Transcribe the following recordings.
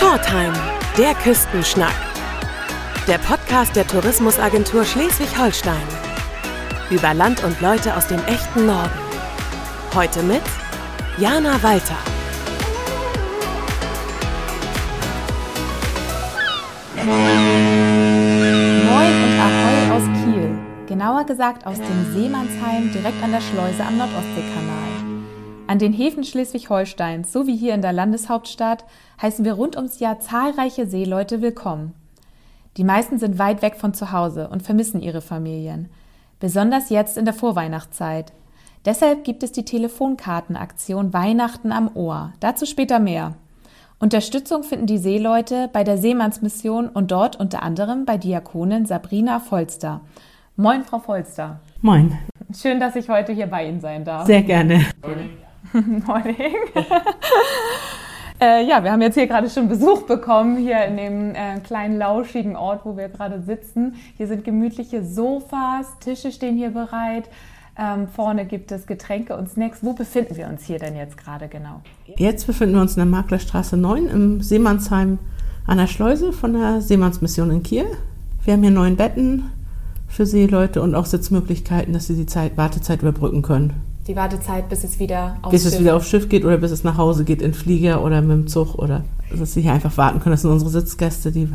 Shortheim, der Küstenschnack. Der Podcast der Tourismusagentur Schleswig-Holstein. Über Land und Leute aus dem echten Norden. Heute mit Jana Walter. Moin und Ahoi aus Kiel. Genauer gesagt aus dem Seemannsheim direkt an der Schleuse am Nord-Ostsee-Kanal. An den Häfen Schleswig-Holsteins sowie hier in der Landeshauptstadt heißen wir rund ums Jahr zahlreiche Seeleute willkommen. Die meisten sind weit weg von zu Hause und vermissen ihre Familien, besonders jetzt in der Vorweihnachtszeit. Deshalb gibt es die Telefonkartenaktion Weihnachten am Ohr, dazu später mehr. Unterstützung finden die Seeleute bei der Seemannsmission und dort unter anderem bei Diakonin Sabrina Folster. Moin, Frau Folster. Moin. Schön, dass ich heute hier bei Ihnen sein darf. Sehr gerne. Morning. Ja, wir haben jetzt hier gerade schon Besuch bekommen, hier in dem kleinen lauschigen Ort, wo wir gerade sitzen. Hier sind gemütliche Sofas, Tische stehen hier bereit. Vorne gibt es Getränke und Snacks. Wo befinden wir uns hier denn jetzt gerade genau? Jetzt befinden wir uns in der Maklerstraße 9 im Seemannsheim an der Schleuse von der Seemannsmission in Kiel. Wir haben hier 9 Betten für Seeleute und auch Sitzmöglichkeiten, dass sie die Wartezeit überbrücken können. Die Wartezeit, bis es wieder aufs Schiff geht oder bis es nach Hause geht, in Flieger oder mit dem Zug oder dass sie hier einfach warten können. Das sind unsere Sitzgäste, die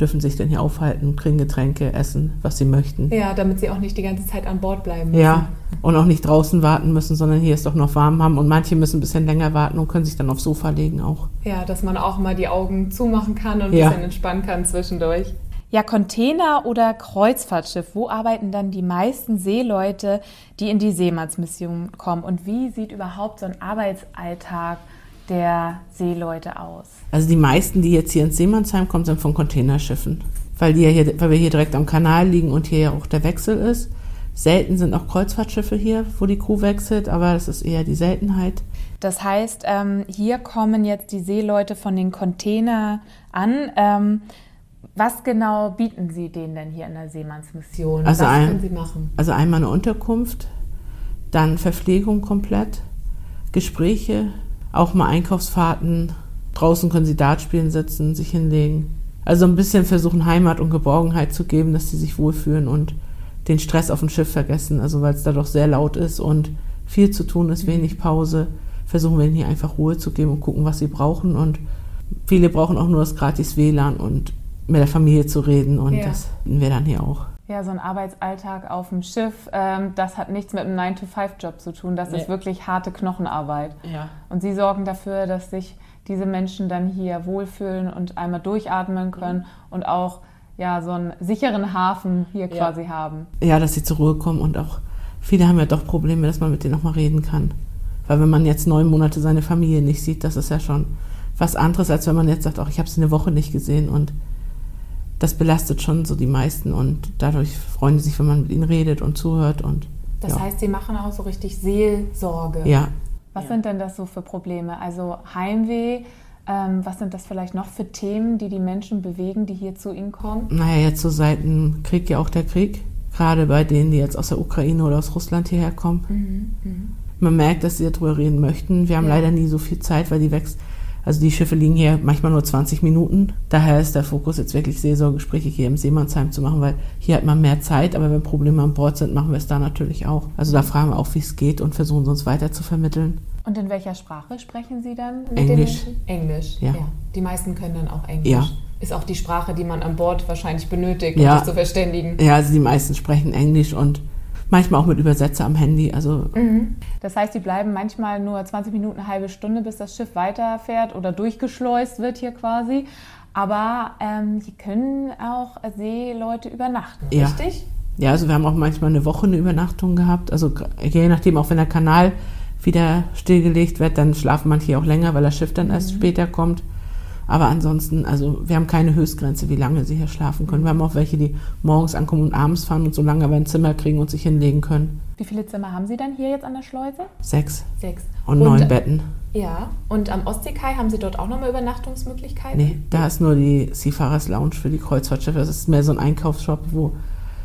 dürfen sich dann hier aufhalten, kriegen Getränke, essen, was sie möchten. Ja, damit sie auch nicht die ganze Zeit an Bord bleiben müssen. Ja, und auch nicht draußen warten müssen, sondern hier es doch noch warm haben. Und manche müssen ein bisschen länger warten und können sich dann aufs Sofa legen auch. Ja, dass man auch mal die Augen zumachen kann und ein bisschen entspannen kann zwischendurch. Ja, Container- oder Kreuzfahrtschiff, wo arbeiten dann die meisten Seeleute, die in die Seemannsmission kommen? Und wie sieht überhaupt so ein Arbeitsalltag der Seeleute aus? Also die meisten, die jetzt hier ins Seemannsheim kommen, sind von Containerschiffen, weil wir hier direkt am Kanal liegen und hier ja auch der Wechsel ist. Selten sind auch Kreuzfahrtschiffe hier, wo die Crew wechselt, aber das ist eher die Seltenheit. Das heißt, hier kommen jetzt die Seeleute von den Containern an. Was genau bieten Sie denen denn hier in der Seemannsmission? Also was können Sie machen? Also einmal eine Unterkunft, dann Verpflegung komplett, Gespräche, auch mal Einkaufsfahrten. Draußen können sie Dart spielen, sitzen, sich hinlegen. Also ein bisschen versuchen, Heimat und Geborgenheit zu geben, dass sie sich wohlfühlen und den Stress auf dem Schiff vergessen. Also weil es da doch sehr laut ist und viel zu tun ist, wenig Pause. Versuchen wir ihnen hier einfach Ruhe zu geben und gucken, was sie brauchen. Und viele brauchen auch nur das gratis WLAN und mit der Familie zu reden und das finden wir dann hier auch. Ja, so ein Arbeitsalltag auf dem Schiff, das hat nichts mit einem 9-to-5-Job zu tun. Das ist wirklich harte Knochenarbeit. Ja. Und Sie sorgen dafür, dass sich diese Menschen dann hier wohlfühlen und einmal durchatmen können und auch so einen sicheren Hafen hier quasi haben. Ja, dass sie zur Ruhe kommen und auch viele haben ja doch Probleme, dass man mit denen auch mal reden kann. Weil wenn man jetzt 9 Monate seine Familie nicht sieht, das ist ja schon was anderes, als wenn man jetzt sagt, ich habe sie eine Woche nicht gesehen und das belastet schon so die meisten und dadurch freuen sie sich, wenn man mit ihnen redet und zuhört. Und das heißt, sie machen auch so richtig Seelsorge. Ja. Was sind denn das so für Probleme? Also Heimweh, was sind das vielleicht noch für Themen, die die Menschen bewegen, die hier zu ihnen kommen? Naja, jetzt so seit dem Krieg ja auch der Krieg. Gerade bei denen, die jetzt aus der Ukraine oder aus Russland hierher kommen. Man merkt, dass sie darüber reden möchten. Wir haben leider nie so viel Zeit, weil die wächst. Also die Schiffe liegen hier manchmal nur 20 Minuten. Daher ist der Fokus jetzt wirklich Seelsorgegespräche hier im Seemannsheim zu machen, weil hier hat man mehr Zeit, aber wenn Probleme an Bord sind, machen wir es da natürlich auch. Also da fragen wir auch, wie es geht und versuchen es uns weiter zu vermitteln. Und in welcher Sprache sprechen Sie dann mit den Menschen? Englisch, ja. Die meisten können dann auch Englisch. Ja. Ist auch die Sprache, die man an Bord wahrscheinlich benötigt, um sich zu verständigen. Ja, also die meisten sprechen Englisch und manchmal auch mit Übersetzer am Handy. Also Das heißt, die bleiben manchmal nur 20 Minuten, eine halbe Stunde, bis das Schiff weiterfährt oder durchgeschleust wird hier quasi. Aber hier können auch Seeleute übernachten, richtig? Ja, also wir haben auch manchmal eine Woche eine Übernachtung gehabt. Also je nachdem, auch wenn der Kanal wieder stillgelegt wird, dann schlafen manche auch länger, weil das Schiff dann erst später kommt. Aber ansonsten, also wir haben keine Höchstgrenze, wie lange sie hier schlafen können. Wir haben auch welche, die morgens ankommen und abends fahren und so lange aber ein Zimmer kriegen und sich hinlegen können. Wie viele Zimmer haben Sie denn hier jetzt an der Schleuse? 6. Und 9 Betten. Ja, und am Ostseekai haben Sie dort auch nochmal Übernachtungsmöglichkeiten? Nee, da ist nur die Seafarers Lounge für die Kreuzfahrtschiffe. Das ist mehr so ein Einkaufsshop, wo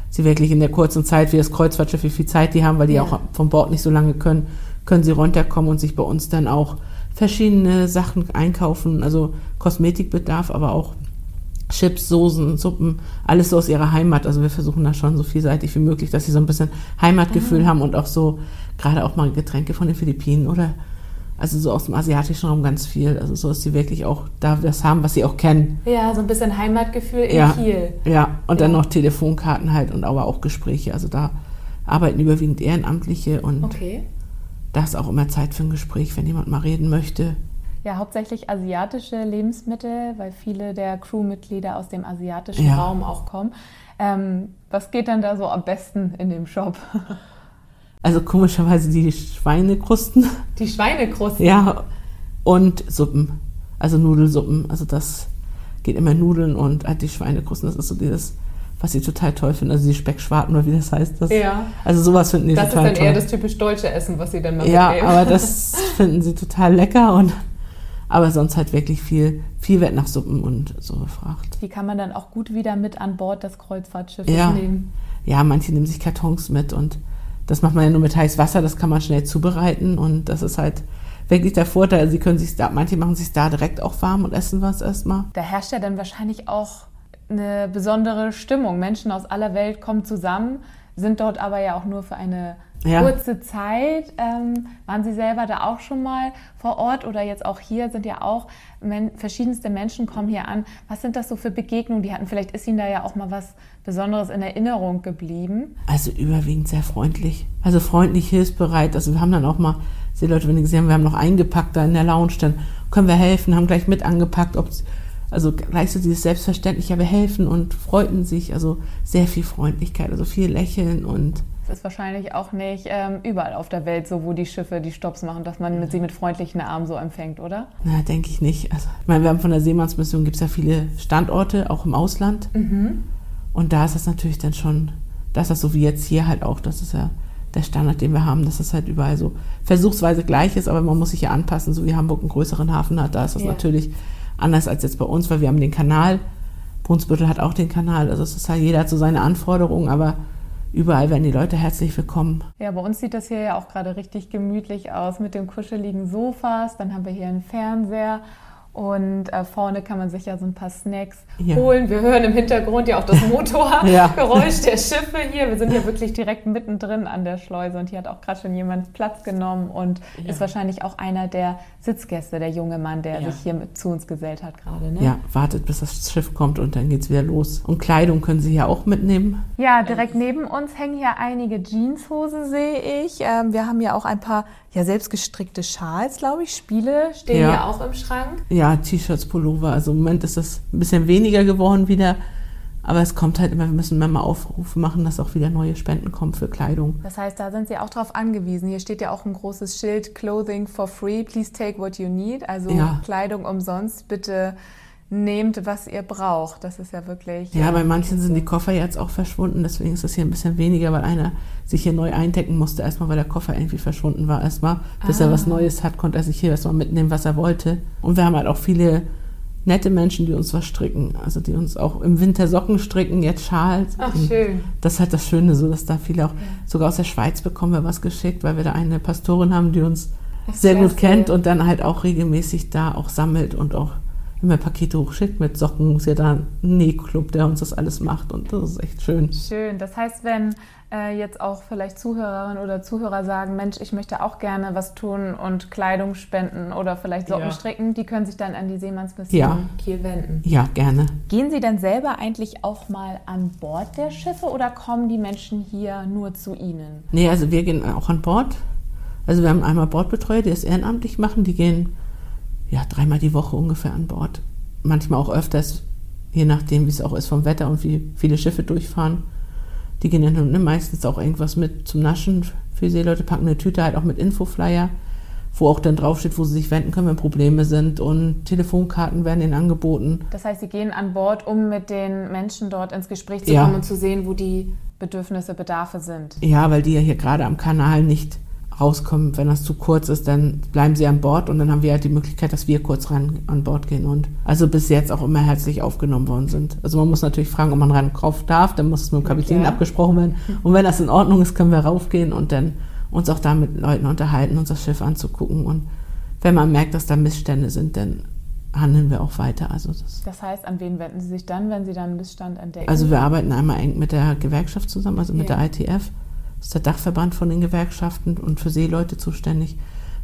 sie wirklich in der kurzen Zeit, wie das Kreuzfahrtschiff, wie viel Zeit die haben, weil die auch vom Bord nicht so lange können, können sie runterkommen und sich bei uns dann auch verschiedene Sachen einkaufen, also Kosmetikbedarf, aber auch Chips, Soßen, Suppen, alles so aus ihrer Heimat. Also wir versuchen da schon so vielseitig wie möglich, dass sie so ein bisschen Heimatgefühl haben und auch so gerade auch mal Getränke von den Philippinen oder also so aus dem asiatischen Raum ganz viel. Also so, dass sie wirklich auch da das haben, was sie auch kennen. Ja, so ein bisschen Heimatgefühl in Kiel. Ja, und dann noch Telefonkarten halt und aber auch Gespräche. Also da arbeiten überwiegend Ehrenamtliche und da ist auch immer Zeit für ein Gespräch, wenn jemand mal reden möchte. Ja, hauptsächlich asiatische Lebensmittel, weil viele der Crewmitglieder aus dem asiatischen Raum auch kommen. Was geht dann da so am besten in dem Shop? Also komischerweise die Schweinekrusten. Die Schweinekrusten? Ja, und Suppen, also Nudelsuppen. Also das geht immer Nudeln und halt die Schweinekrusten, das ist so dieses, was sie total toll finden. Also die Speckschwarten oder wie das heißt. Das, also sowas finden die total toll. Das ist dann eher das typisch deutsche Essen, was sie dann mal mitnehmen. Ja, aber das finden sie total lecker und aber sonst halt wirklich viel Wert nach Suppen und so gefragt. Die kann man dann auch gut wieder mit an Bord des Kreuzfahrtschiffes nehmen? Ja, manche nehmen sich Kartons mit und das macht man ja nur mit heißem Wasser, das kann man schnell zubereiten und das ist halt wirklich der Vorteil. Sie können sich da, manche machen sich da direkt auch warm und essen was erstmal. Da herrscht ja dann wahrscheinlich auch eine besondere Stimmung. Menschen aus aller Welt kommen zusammen, sind dort aber ja auch nur für eine kurze Zeit. Waren Sie selber da auch schon mal vor Ort oder jetzt auch hier sind ja auch verschiedenste Menschen kommen hier an. Was sind das so für Begegnungen, die hatten? Vielleicht ist Ihnen da ja auch mal was Besonderes in Erinnerung geblieben. Also überwiegend sehr freundlich. Also freundlich, hilfsbereit. Also wir haben dann auch mal, die Leute, wenn die gesehen haben, wir haben noch eingepackt da in der Lounge, dann können wir helfen, haben gleich mit angepackt, also gleich so dieses Selbstverständliche, wir helfen und freuten sich, also sehr viel Freundlichkeit, also viel Lächeln und... Das ist wahrscheinlich auch nicht überall auf der Welt so, wo die Schiffe die Stops machen, dass man sie mit freundlichen Armen so empfängt, oder? Na, denke ich nicht. Also, ich meine, wir haben von der Seemannsmission, gibt es ja viele Standorte, auch im Ausland. Mhm. Und da ist das natürlich dann schon, dass das so wie jetzt hier halt auch, das ist ja der Standard, den wir haben, dass das halt überall so versuchsweise gleich ist, aber man muss sich ja anpassen, so wie Hamburg einen größeren Hafen hat, da ist das natürlich... Anders als jetzt bei uns, weil wir haben den Kanal, Brunsbüttel hat auch den Kanal, also es ist halt, jeder hat so seine Anforderungen, aber überall werden die Leute herzlich willkommen. Ja, bei uns sieht das hier ja auch gerade richtig gemütlich aus mit den kuscheligen Sofas, dann haben wir hier einen Fernseher und vorne kann man sich ja so ein paar Snacks holen. Wir hören im Hintergrund ja auch das Motorgeräusch der Schiffe hier. Wir sind ja wirklich direkt mittendrin an der Schleuse und hier hat auch gerade schon jemand Platz genommen und ist wahrscheinlich auch einer der Sitzgäste, der junge Mann, der sich hier zu uns gesellt hat gerade. Ne? Ja, wartet, bis das Schiff kommt und dann geht's wieder los. Und Kleidung können Sie ja auch mitnehmen. Ja, direkt neben uns hängen hier einige Jeanshosen, sehe ich. Wir haben ja auch ein paar selbstgestrickte Schals, glaube ich. Spiele stehen ja auch im Schrank. Ja, T-Shirts, Pullover, also im Moment ist das ein bisschen weniger geworden wieder, aber es kommt halt immer, wir müssen immer mal Aufrufe machen, dass auch wieder neue Spenden kommen für Kleidung. Das heißt, da sind Sie auch drauf angewiesen, hier steht ja auch ein großes Schild, Clothing for free, please take what you need, also Kleidung umsonst, bitte nehmt, was ihr braucht, das ist ja wirklich... Ja, bei manchen sind die Koffer jetzt auch verschwunden, deswegen ist das hier ein bisschen weniger, weil einer sich hier neu eindecken musste, erstmal, weil der Koffer irgendwie verschwunden war, erstmal, bis er was Neues hat, konnte er sich hier erstmal mitnehmen, was er wollte. Und wir haben halt auch viele nette Menschen, die uns was stricken, also die uns auch im Winter Socken stricken, jetzt Schals. Ach, schön. Das ist halt das Schöne, so dass da viele auch, sogar aus der Schweiz bekommen wir was geschickt, weil wir da eine Pastorin haben, die uns sehr gut kennt und dann halt auch regelmäßig da auch sammelt und auch immer Pakete hochschickt mit Socken, muss ja da ein Nähclub, der uns das alles macht und das ist echt schön. Schön, das heißt, wenn jetzt auch vielleicht Zuhörerinnen oder Zuhörer sagen, Mensch, ich möchte auch gerne was tun und Kleidung spenden oder vielleicht Socken stricken, die können sich dann an die Seemannsmission Kiel wenden. Ja, gerne. Gehen Sie dann selber eigentlich auch mal an Bord der Schiffe oder kommen die Menschen hier nur zu Ihnen? Nee, also wir gehen auch an Bord. Also wir haben einmal Bordbetreuer, die es ehrenamtlich machen, die gehen dreimal die Woche ungefähr an Bord. Manchmal auch öfters, je nachdem, wie es auch ist vom Wetter und wie viele Schiffe durchfahren. Die gehen dann meistens auch irgendwas mit zum Naschen für Seeleute, packen eine Tüte halt auch mit Infoflyer, wo auch dann draufsteht, wo sie sich wenden können, wenn Probleme sind und Telefonkarten werden ihnen angeboten. Das heißt, sie gehen an Bord, um mit den Menschen dort ins Gespräch zu kommen und zu sehen, wo die Bedürfnisse, Bedarfe sind. Ja, weil die ja hier gerade am Kanal nicht rauskommen, wenn das zu kurz ist, dann bleiben sie an Bord und dann haben wir halt die Möglichkeit, dass wir kurz ran an Bord gehen und also bis jetzt auch immer herzlich aufgenommen worden sind. Also man muss natürlich fragen, ob man rauf darf, dann muss es mit dem Kapitän abgesprochen werden und wenn das in Ordnung ist, können wir raufgehen und dann uns auch da mit Leuten unterhalten, uns das Schiff anzugucken und wenn man merkt, dass da Missstände sind, dann handeln wir auch weiter. Also das heißt, an wen wenden Sie sich dann, wenn Sie dann einen Missstand entdecken? Also wir arbeiten einmal eng mit der Gewerkschaft zusammen, also mit der ITF. Das ist der Dachverband von den Gewerkschaften und für Seeleute zuständig.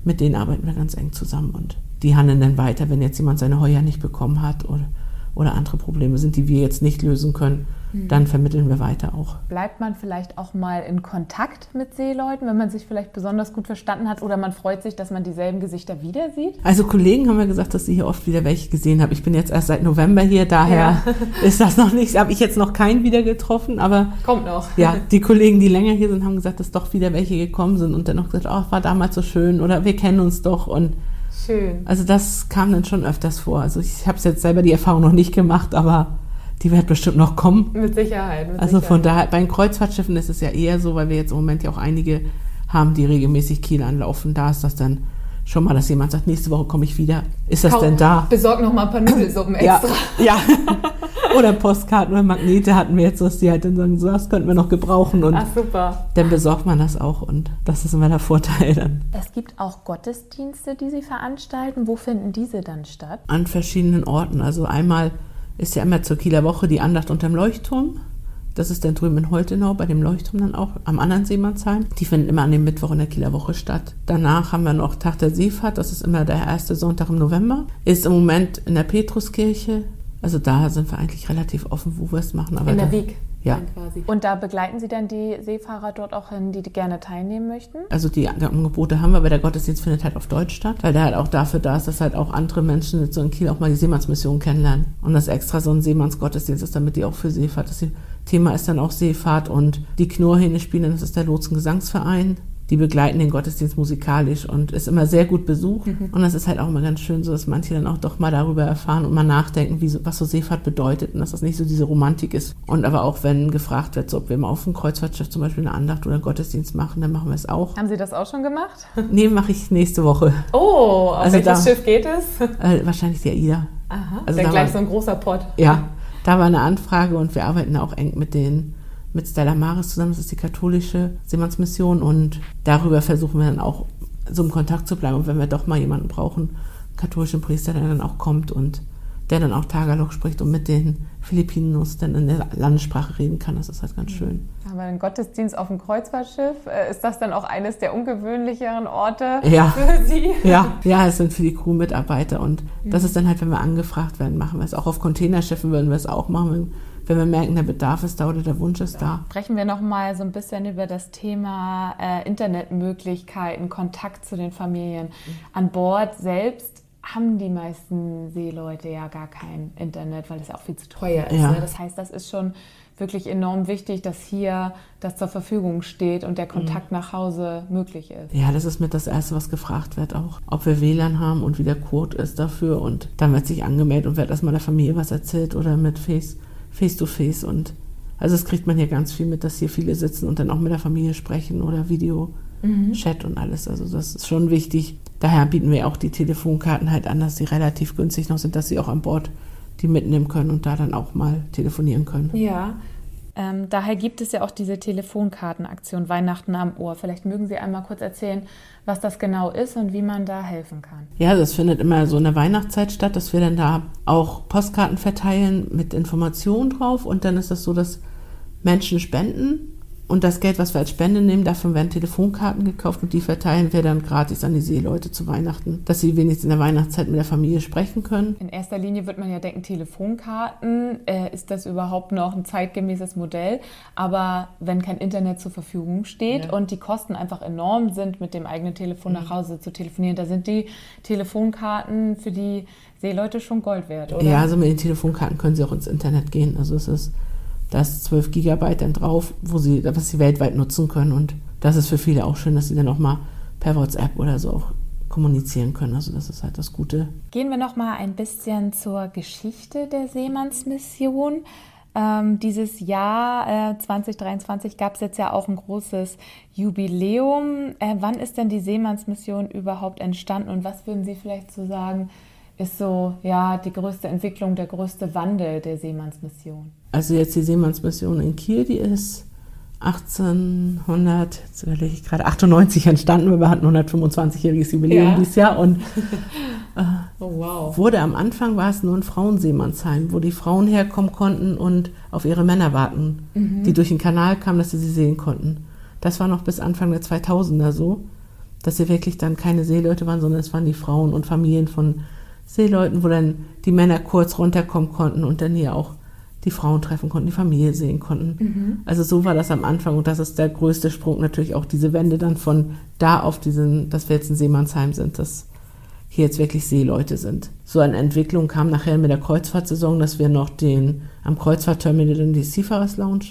Mit denen arbeiten wir ganz eng zusammen und die handeln dann weiter, wenn jetzt jemand seine Heuer nicht bekommen hat oder andere Probleme sind, die wir jetzt nicht lösen können, dann vermitteln wir weiter auch. Bleibt man vielleicht auch mal in Kontakt mit Seeleuten, wenn man sich vielleicht besonders gut verstanden hat oder man freut sich, dass man dieselben Gesichter wieder sieht? Also Kollegen haben mir gesagt, dass sie hier oft wieder welche gesehen haben. Ich bin jetzt erst seit November hier, daher ist das noch nichts. Habe ich jetzt noch keinen wieder getroffen, aber kommt noch. Ja, die Kollegen, die länger hier sind, haben gesagt, dass doch wieder welche gekommen sind und dann noch gesagt, oh, war damals so schön oder wir kennen uns doch und schön. Also das kam dann schon öfters vor. Also ich habe es jetzt selber die Erfahrung noch nicht gemacht, aber die wird bestimmt noch kommen. Mit Sicherheit. Von daher, bei den Kreuzfahrtschiffen ist es ja eher so, weil wir jetzt im Moment ja auch einige haben, die regelmäßig Kiel anlaufen. Da ist das dann schon mal, dass jemand sagt, nächste Woche komme ich wieder. Ist das denn da? Besorg noch mal ein paar Nudelsuppen extra. Ja. Oder Postkarten oder Magnete hatten wir jetzt, dass die halt dann sagen, so, das könnten wir noch gebrauchen. Und super. Dann besorgt man das auch und das ist immer der Vorteil dann. Es gibt auch Gottesdienste, die Sie veranstalten. Wo finden diese dann statt? An verschiedenen Orten. Also einmal ist ja immer zur Kieler Woche die Andacht unterm Leuchtturm. Das ist dann drüben in Holtenau, bei dem Leuchtturm dann auch, am anderen Seemannsheim. Die finden immer an dem Mittwoch in der Kieler Woche statt. Danach haben wir noch Tag der Seefahrt, das ist immer der erste Sonntag im November. Ist im Moment in der Petruskirche. Also da sind wir eigentlich relativ offen, wo wir es machen. Aber in der Weg. Ja. Quasi. Und da begleiten Sie dann die Seefahrer dort auch hin, die gerne teilnehmen möchten? Also die Angebote haben wir, aber der Gottesdienst findet halt auf Deutsch statt, weil der halt auch dafür da ist, dass halt auch andere Menschen so in Kiel auch mal die Seemannsmission kennenlernen. Und das extra so ein Seemannsgottesdienst ist, damit die auch für Seefahrt, das Thema ist dann auch Seefahrt und die Knurrhähne spielen, das ist der Lotsengesangsverein. Die begleiten den Gottesdienst musikalisch und ist immer sehr gut besucht. Und das ist halt auch immer ganz schön so, dass manche dann auch doch mal darüber erfahren und mal nachdenken, was so Seefahrt bedeutet und dass das nicht so diese Romantik ist. Und aber auch, wenn gefragt wird, so, ob wir mal auf dem Kreuzfahrtschiff zum Beispiel eine Andacht oder einen Gottesdienst machen, dann machen wir es auch. Haben Sie das auch schon gemacht? Nee, mache ich nächste Woche. Oh, auf welches Schiff geht es? Wahrscheinlich die AIDA. Aha, also dann gleich so ein großer Pott. Ja, da war eine Anfrage und wir arbeiten auch eng mit denen. Mit Stella Maris zusammen, das ist die katholische Seemannsmission und darüber versuchen wir dann auch so im Kontakt zu bleiben. Und wenn wir doch mal jemanden brauchen, einen katholischen Priester, der dann auch kommt und der dann auch Tagalog spricht und mit den Philippinen dann in der Landessprache reden kann, das ist halt ganz schön. Aber ein Gottesdienst auf dem Kreuzfahrtschiff, ist das dann auch eines der ungewöhnlicheren Orte für Sie? Ja, es sind für die Crew-Mitarbeiter und das ist dann halt, wenn wir angefragt werden, machen wir es. Auch auf Containerschiffen würden wir es auch machen, wenn wir merken, der Bedarf ist da oder der Wunsch ist da. Sprechen wir noch mal so ein bisschen über das Thema Internetmöglichkeiten, Kontakt zu den Familien. An Bord selbst haben die meisten Seeleute ja gar kein Internet, weil es ja auch viel zu teuer ist. Ja. Ne? Das heißt, das ist schon wirklich enorm wichtig, dass hier das zur Verfügung steht und der Kontakt nach Hause möglich ist. Ja, das ist mit das Erste, was gefragt wird auch. Ob wir WLAN haben und wie der Code ist dafür. Und dann wird sich angemeldet und wird erstmal der Familie was erzählt oder mit Face-to-Face und also das kriegt man hier ganz viel mit, dass hier viele sitzen und dann auch mit der Familie sprechen oder Video, Chat und alles. Also das ist schon wichtig. Daher bieten wir auch die Telefonkarten halt an, dass sie relativ günstig noch sind, dass sie auch an Bord die mitnehmen können und da dann auch mal telefonieren können. Ja, daher gibt es ja auch diese Telefonkartenaktion Weihnachten am Ohr. Vielleicht mögen Sie einmal kurz erzählen, was das genau ist und wie man da helfen kann. Ja, das findet immer so in der Weihnachtszeit statt, dass wir dann da auch Postkarten verteilen mit Informationen drauf. Und dann ist das so, dass Menschen spenden und das Geld, was wir als Spende nehmen, davon werden Telefonkarten gekauft und die verteilen wir dann gratis an die Seeleute zu Weihnachten, dass sie wenigstens in der Weihnachtszeit mit der Familie sprechen können. In erster Linie wird man ja denken, Telefonkarten, ist das überhaupt noch ein zeitgemäßes Modell? Aber wenn kein Internet zur Verfügung steht und die Kosten einfach enorm sind, mit dem eigenen Telefon nach Hause zu telefonieren, da sind die Telefonkarten für die Seeleute schon Gold wert, oder? Ja, also mit den Telefonkarten können sie auch ins Internet gehen, also es ist da ist 12 Gigabyte dann drauf, was sie weltweit nutzen können. Und das ist für viele auch schön, dass sie dann auch mal per WhatsApp oder so auch kommunizieren können. Also das ist halt das Gute. Gehen wir noch mal ein bisschen zur Geschichte der Seemannsmission. Dieses Jahr 2023 gab es jetzt ja auch ein großes Jubiläum. Wann ist denn die Seemannsmission überhaupt entstanden? Und was würden Sie vielleicht so sagen, ist so die größte Entwicklung, der größte Wandel der Seemannsmission? Also jetzt die Seemannsmission in Kiel, die ist 1898 entstanden, weil wir hatten 125-jähriges Jubiläum dieses Jahr und wurde am Anfang, war es nur ein Frauenseemannsheim, wo die Frauen herkommen konnten und auf ihre Männer warten, die durch den Kanal kamen, dass sie sie sehen konnten. Das war noch bis Anfang der 2000er so, dass sie wirklich dann keine Seeleute waren, sondern es waren die Frauen und Familien von Seeleuten, wo dann die Männer kurz runterkommen konnten und dann hier auch die Frauen treffen konnten, die Familie sehen konnten. Also so war das am Anfang und das ist der größte Sprung, natürlich auch diese Wende dann von da auf diesen, dass wir jetzt ein Seemannsheim sind, dass hier jetzt wirklich Seeleute sind. So eine Entwicklung kam nachher mit der Kreuzfahrtsaison, dass wir noch den am Kreuzfahrtterminal dann die Seafarers Lounge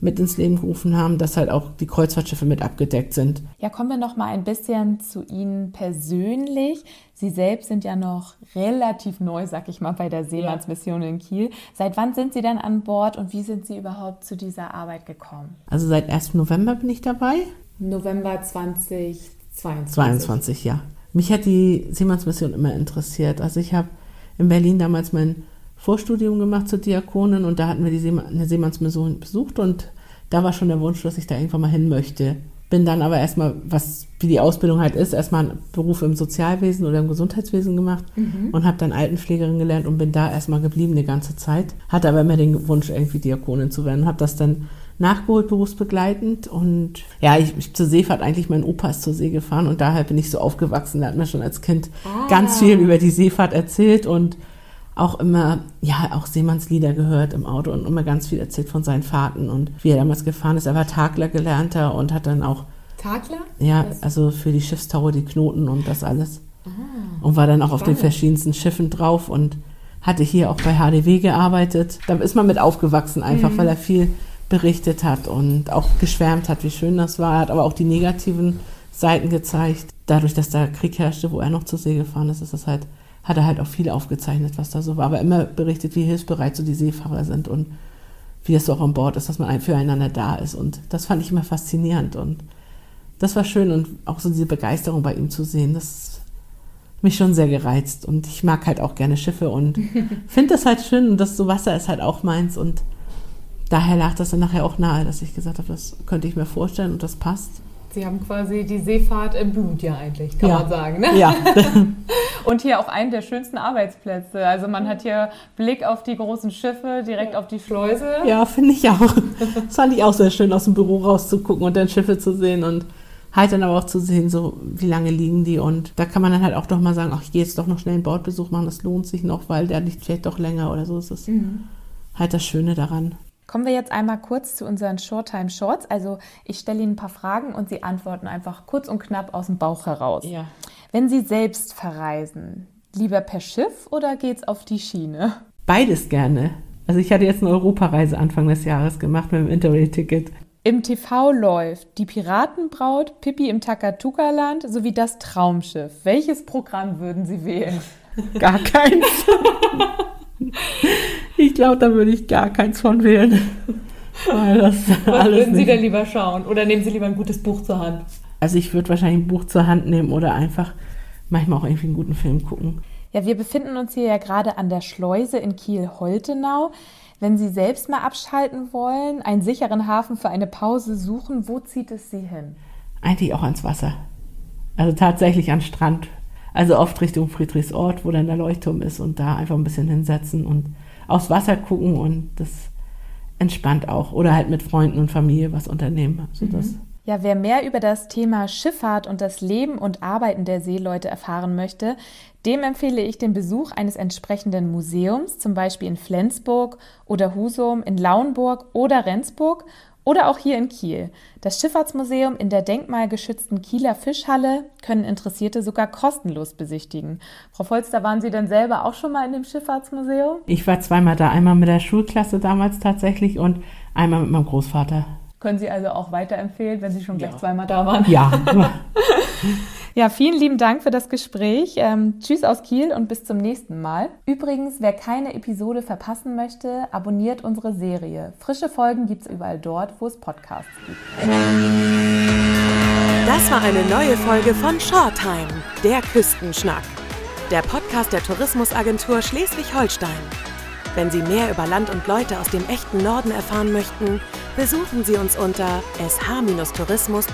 mit ins Leben gerufen haben, dass halt auch die Kreuzfahrtschiffe mit abgedeckt sind. Ja, kommen wir noch mal ein bisschen zu Ihnen persönlich. Sie selbst sind ja noch relativ neu, sag ich mal, bei der Seemannsmission in Kiel. Seit wann sind Sie denn an Bord und wie sind Sie überhaupt zu dieser Arbeit gekommen? Also seit 1. November bin ich dabei. November 2022. 22, ja. Mich hat die Seemannsmission immer interessiert. Also ich habe in Berlin damals mein Vorstudium gemacht zur Diakonin und da hatten wir eine Seemannsmission besucht und da war schon der Wunsch, dass ich da irgendwann mal hin möchte. Bin dann aber erstmal, wie die Ausbildung halt ist, erstmal einen Beruf im Sozialwesen oder im Gesundheitswesen gemacht und habe dann Altenpflegerin gelernt und bin da erstmal geblieben eine ganze Zeit. Hatte aber immer den Wunsch, irgendwie Diakonin zu werden und habe das dann nachgeholt, berufsbegleitend und ja, ich zur Seefahrt eigentlich, mein Opa ist zur See gefahren und daher bin ich so aufgewachsen, der hat mir schon als Kind ganz viel über die Seefahrt erzählt und auch immer, ja, auch Seemannslieder gehört im Auto und immer ganz viel erzählt von seinen Fahrten und wie er damals gefahren ist. Er war Tagler-Gelernter und hat dann auch... Tagler? Ja, also für die Schiffstaue, die Knoten und das alles. Und war dann auch auf den verschiedensten Schiffen drauf und hatte hier auch bei HDW gearbeitet. Da ist man mit aufgewachsen einfach, weil er viel berichtet hat und auch geschwärmt hat, wie schön das war. Er hat aber auch die negativen Seiten gezeigt. Dadurch, dass da Krieg herrschte, wo er noch zur See gefahren ist, hat er halt auch viel aufgezeichnet, was da so war. Aber immer berichtet, wie hilfsbereit so die Seefahrer sind und wie das so auch an Bord ist, dass man füreinander da ist. Und das fand ich immer faszinierend. Und das war schön und auch so diese Begeisterung bei ihm zu sehen, das hat mich schon sehr gereizt. Und ich mag halt auch gerne Schiffe und finde das halt schön. Und das so Wasser ist halt auch meins. Und daher lag das dann nachher auch nahe, dass ich gesagt habe, das könnte ich mir vorstellen und das passt. Sie haben quasi die Seefahrt im Blut, ja, eigentlich, kann man sagen, ne? Ja. Und hier auch einen der schönsten Arbeitsplätze. Also man hat hier Blick auf die großen Schiffe, direkt auf die Schleuse. Ja, finde ich auch. Das fand ich auch sehr schön, aus dem Büro rauszugucken und dann Schiffe zu sehen und halt dann aber auch zu sehen, so wie lange liegen die. Und da kann man dann halt auch doch mal sagen, ach, ich gehe jetzt doch noch schnell einen Bordbesuch machen, das lohnt sich noch, weil der liegt vielleicht doch länger oder so. Das ist halt das Schöne daran. Kommen wir jetzt einmal kurz zu unseren Shortheim Shorts. Also ich stelle Ihnen ein paar Fragen und Sie antworten einfach kurz und knapp aus dem Bauch heraus. Ja. Wenn Sie selbst verreisen, lieber per Schiff oder geht's auf die Schiene? Beides gerne. Also ich hatte jetzt eine Europareise Anfang des Jahres gemacht mit dem Interrail-Ticket. Im TV läuft Die Piratenbraut, Pippi im Takatuka-Land sowie Das Traumschiff. Welches Programm würden Sie wählen? Gar keins. Ich glaube, da würde ich gar keins von wählen. Was würden Sie denn lieber schauen? Oder nehmen Sie lieber ein gutes Buch zur Hand? Also ich würde wahrscheinlich ein Buch zur Hand nehmen oder einfach manchmal auch irgendwie einen guten Film gucken. Ja, wir befinden uns hier ja gerade an der Schleuse in Kiel-Holtenau. Wenn Sie selbst mal abschalten wollen, einen sicheren Hafen für eine Pause suchen, wo zieht es Sie hin? Eigentlich auch ans Wasser. Also tatsächlich an den Strand. Also oft Richtung Friedrichsort, wo dann der Leuchtturm ist und da einfach ein bisschen hinsetzen und aufs Wasser gucken und das entspannt auch. Oder halt mit Freunden und Familie was unternehmen. Also das. Ja, wer mehr über das Thema Schifffahrt und das Leben und Arbeiten der Seeleute erfahren möchte, dem empfehle ich den Besuch eines entsprechenden Museums, zum Beispiel in Flensburg oder Husum, in Lauenburg oder Rendsburg. Oder auch hier in Kiel. Das Schifffahrtsmuseum in der denkmalgeschützten Kieler Fischhalle können Interessierte sogar kostenlos besichtigen. Frau Folster, waren Sie denn selber auch schon mal in dem Schifffahrtsmuseum? Ich war zweimal da. Einmal mit der Schulklasse damals tatsächlich und einmal mit meinem Großvater. Können Sie also auch weiterempfehlen, wenn Sie schon gleich zweimal da waren? Ja. Ja, vielen lieben Dank für das Gespräch. Tschüss aus Kiel und bis zum nächsten Mal. Übrigens, wer keine Episode verpassen möchte, abonniert unsere Serie. Frische Folgen gibt's überall dort, wo es Podcasts gibt. Das war eine neue Folge von Shortheim, der Küstenschnack. Der Podcast der Tourismusagentur Schleswig-Holstein. Wenn Sie mehr über Land und Leute aus dem echten Norden erfahren möchten, besuchen Sie uns unter sh-tourismus.de.